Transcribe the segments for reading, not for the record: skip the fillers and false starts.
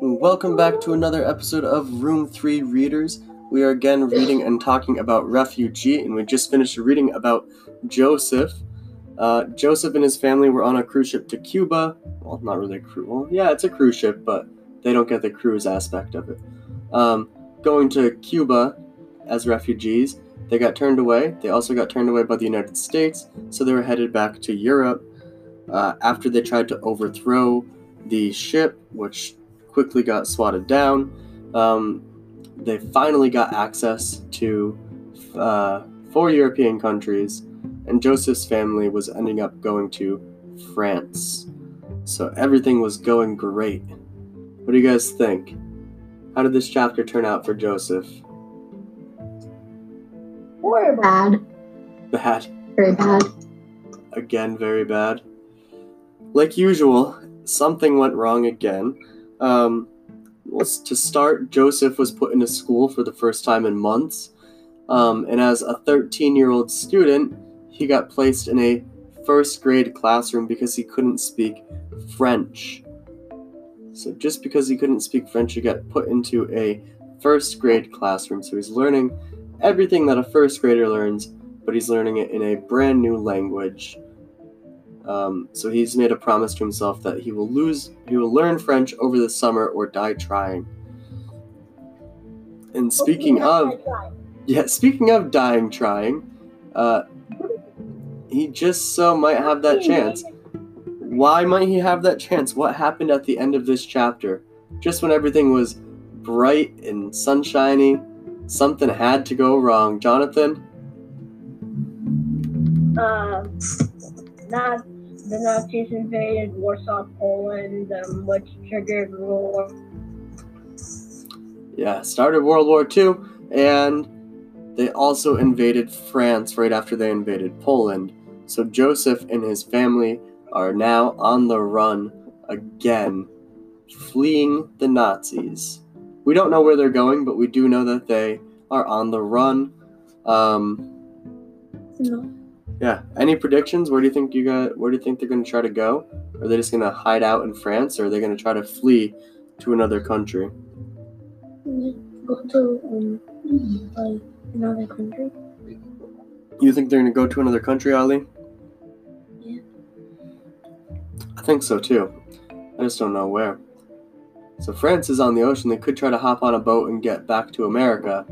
Welcome back to another episode of Room 3 Readers. We are again reading and talking about Refugee, and we just finished reading about Joseph. Joseph and his family were on a cruise ship to Cuba. Well, not really a cruise. Well, yeah, it's a cruise ship, but they don't get the cruise aspect of it. Going to Cuba as refugees, they got turned away. They also got turned away by the United States, so they were headed back to Europe. After they tried to overthrow the ship, which quickly got swatted down, they finally got access to four European countries, and Joseph's family was ending up going to France. So everything was going great. What do you guys think? How did this chapter turn out for Joseph? Or bad. Bad. Very bad. Again, very bad. Like usual, something went wrong again. To start, Joseph was put into school for the first time in months, and as a 13-year-old student, he got placed in a first-grade classroom because he couldn't speak French. So just because he couldn't speak French, he got put into a first-grade classroom, so he's learning everything that a first-grader learns, but he's learning it in a brand-new language. So he's made a promise to himself that he will learn French over the summer or die trying. And speaking of dying trying, he just so might have that chance. Why might he have that chance? What happened at the end of this chapter? Just when everything was bright and sunshiny, something had to go wrong. Jonathan? The Nazis invaded Warsaw, Poland, which triggered World War. Yeah, started World War II, and they also invaded France right after they invaded Poland. So Joseph and his family are now on the run again, fleeing the Nazis. We don't know where they're going, but we do know that they are on the run. No. Yeah. Any predictions? Where do you think they're going to try to go? Are they just going to hide out in France, or are they going to try to flee to another country? Go to another country. You think they're going to go to another country, Ali? Yeah. I think so too. I just don't know where. So France is on the ocean. They could try to hop on a boat and get back to America,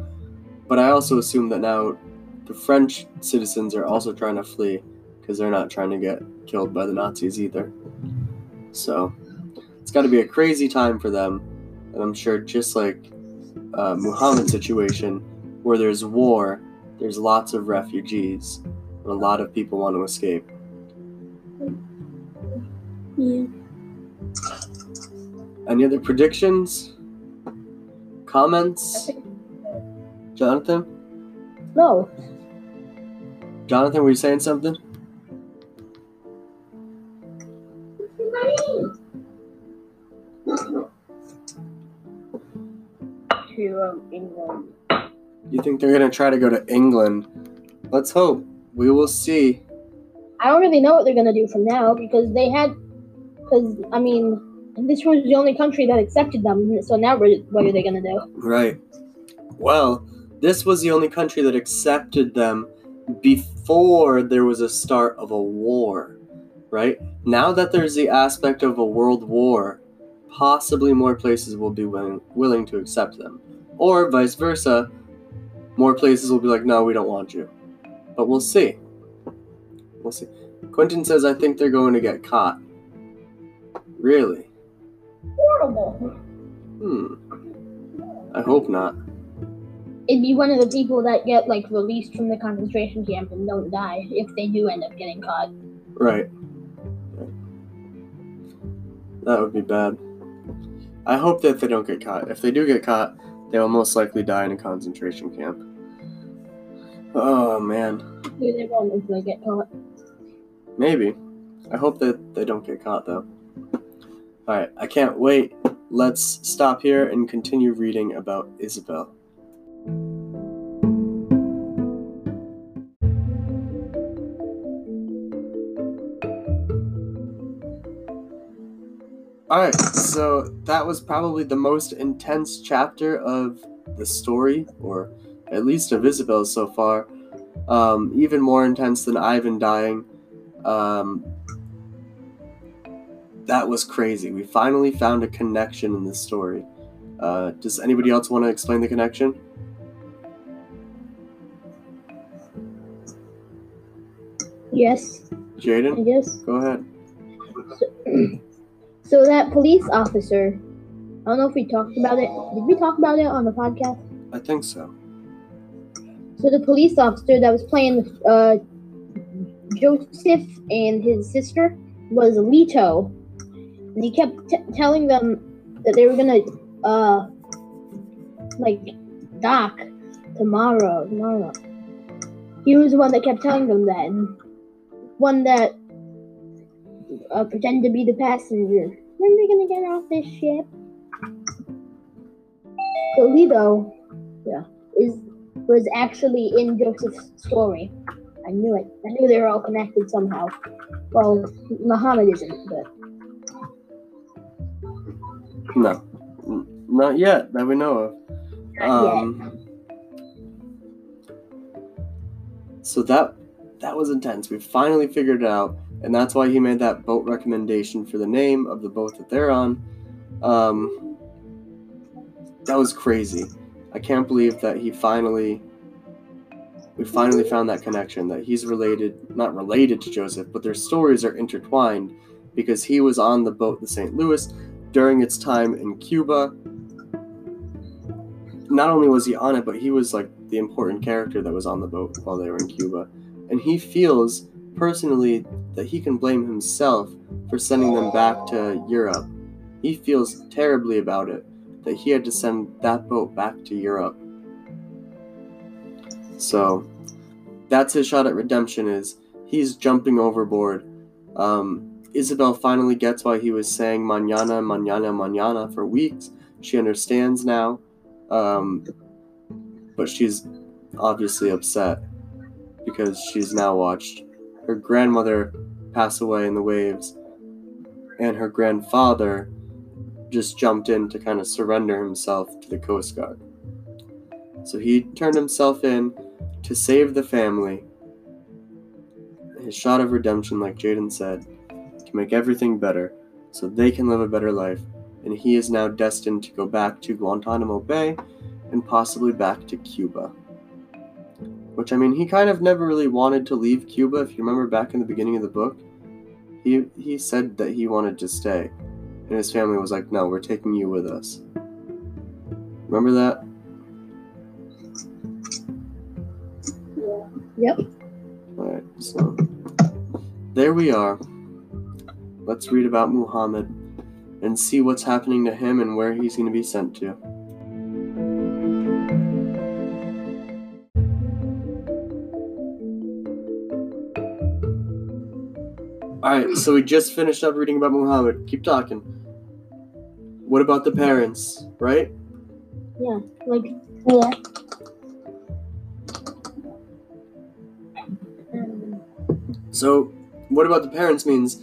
but I also assume that now the French citizens are also trying to flee because they're not trying to get killed by the Nazis either. So it's got to be a crazy time for them. And I'm sure just like Muhammad's situation, where there's war, there's lots of refugees and a lot of people want to escape. Yeah. Any other predictions? Comments? Jonathan? No. Jonathan, were you saying something? To England. You think they're going to try to go to England? Let's hope. We will see. I don't really know what they're going to do from now this was the only country that accepted them. So now what are they going to do? Right. Well, this was the only country that accepted them before there was a start of a war, right? Now that there's the aspect of a world war, possibly more places will be willing to accept them. Or vice versa, more places will be like, no, we don't want you. But we'll see. We'll see. Quentin says, I think they're going to get caught. Really? Horrible. I hope not. It'd be one of the people that get, released from the concentration camp and don't die if they do end up getting caught. Right. That would be bad. I hope that they don't get caught. If they do get caught, they will most likely die in a concentration camp. Oh, man. Maybe they won't if they get caught. Maybe. I hope that they don't get caught, though. Alright, I can't wait. Let's stop here and continue reading about Isabel. Alright, so that was probably the most intense chapter of the story, or at least of Isabel's so far. Even more intense than Ivan dying. That was crazy. We finally found a connection in this story. Does anybody else want to explain the connection? Yes. Jaden? Yes. Go ahead. So that police officer, I don't know if we talked about it. Did we talk about it on the podcast? I think so. So the police officer that was playing Joseph and his sister was Lito. And he kept telling them that they were going to, dock tomorrow. He was the one that kept telling them that. And one that pretended to be the passenger. When are we going to get off this ship? So Lito was actually in Joseph's story. I knew it. I knew they were all connected somehow. Well, Muhammad isn't, but... No. Not yet, that we know of. Not yet. So that was intense. We finally figured it out, and that's why he made that boat recommendation for the name of the boat that they're on. That was crazy. I can't believe that we finally found that connection, that he's not related to Joseph, but their stories are intertwined because he was on the boat, the St. Louis, during its time in Cuba. Not only was he on it, but he was like the important character that was on the boat while they were in Cuba. And he feels personally that he can blame himself for sending them back to Europe. He feels terribly about it, that he had to send that boat back to Europe. So that's his shot at redemption, is he's jumping overboard. Isabel finally gets why he was saying mañana, mañana, mañana for weeks. She understands now, but she's obviously upset because she's now watched her grandmother pass away in the waves, and her grandfather just jumped in to kind of surrender himself to the Coast Guard. So he turned himself in to save the family. His shot of redemption, like Jaden said, can make everything better so they can live a better life. And he is now destined to go back to Guantanamo Bay and possibly back to Cuba. Which, I mean, he kind of never really wanted to leave Cuba. If you remember back in the beginning of the book, he said that he wanted to stay. And his family was like, no, we're taking you with us. Remember that? Yeah. Yep. Alright, so there we are. Let's read about Muhammad and see what's happening to him and where he's going to be sent to. Alright, so we just finished up reading about Muhammad. Keep talking. What about the parents, right? Yeah, yeah. So, what about the parents means,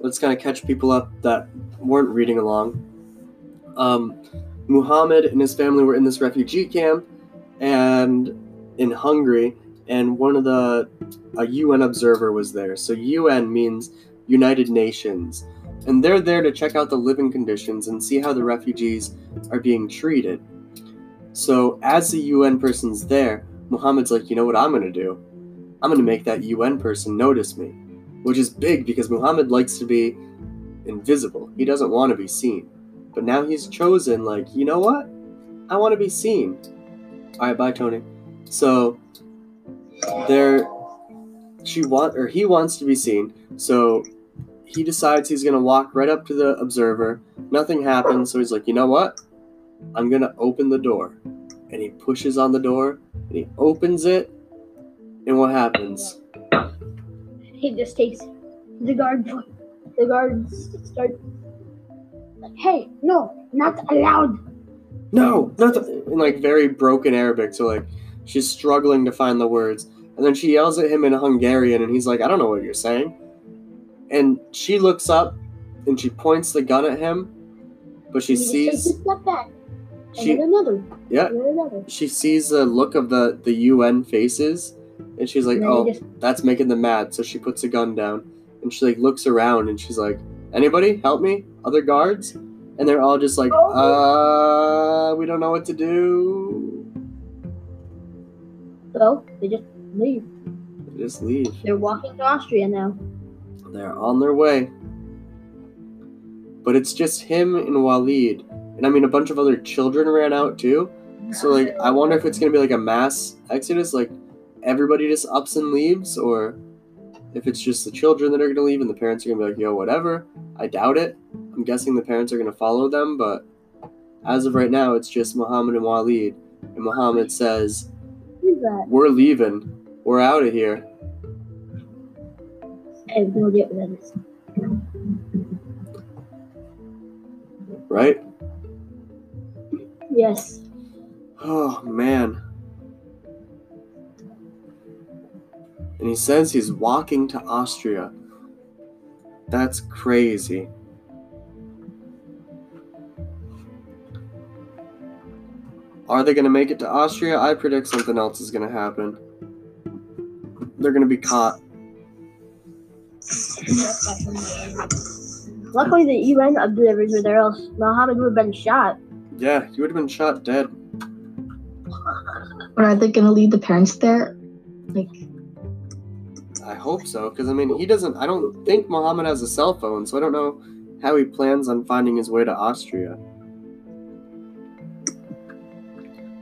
let's kind of catch people up that weren't reading along. Muhammad and his family were in this refugee camp and in Hungary, and a UN observer was there. So UN means United Nations. And they're there to check out the living conditions and see how the refugees are being treated. So as the UN person's there, Muhammad's like, you know what I'm going to do? I'm going to make that UN person notice me. Which is big because Muhammad likes to be invisible. He doesn't want to be seen. But now he's chosen, you know what? I want to be seen. Alright, bye Tony. So he wants to be seen, so he decides he's gonna walk right up to the observer. Nothing happens, so he's like, you know what? I'm gonna open the door. And he pushes on the door, and he opens it, and what happens? He just takes the guard. The guards start like, hey, no, not allowed. No, not in very broken Arabic, so she's struggling to find the words. And then she yells at him in Hungarian, and he's like, I don't know what you're saying. And she looks up, and she points the gun at him, but she sees. She sees the look of the UN faces, and she's like, "Oh, that's making them mad." So she puts a gun down, and she like looks around, and she's like, "Anybody help me? Other guards?" And they're all just like, we don't know what to do." So they just leave. They just leave. They're walking to Austria now. They're on their way. But it's just him and Walid. And I mean, a bunch of other children ran out too. So, like, I wonder if it's going to be like a mass exodus, like everybody just ups and leaves, or if it's just the children that are going to leave and the parents are going to be like, yo, whatever. I doubt it. I'm guessing the parents are going to follow them, but as of right now, it's just Muhammad and Walid. And Muhammad says, "We're leaving. We're out of here." And we'll get rid of this. Right? Yes. Oh, man. And he says he's walking to Austria. That's crazy. Are they going to make it to Austria? I predict something else is going to happen. They're going to be caught. Luckily, the UN observers were there, else Muhammad would have been shot. Yeah, he would have been shot dead. Are they going to lead the parents there? Like, I hope so, because I mean, I don't think Muhammad has a cell phone, so I don't know how he plans on finding his way to Austria.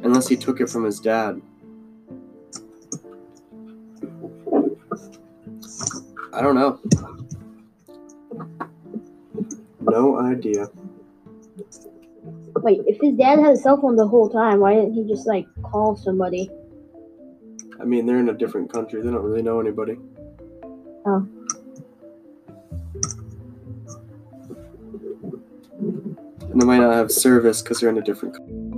Unless he took it from his dad. I don't know. No idea. Wait, if his dad had a cell phone the whole time, why didn't he just, like, call somebody? I mean, they're in a different country. They don't really know anybody. Oh. And they might not have service because they're in a different country.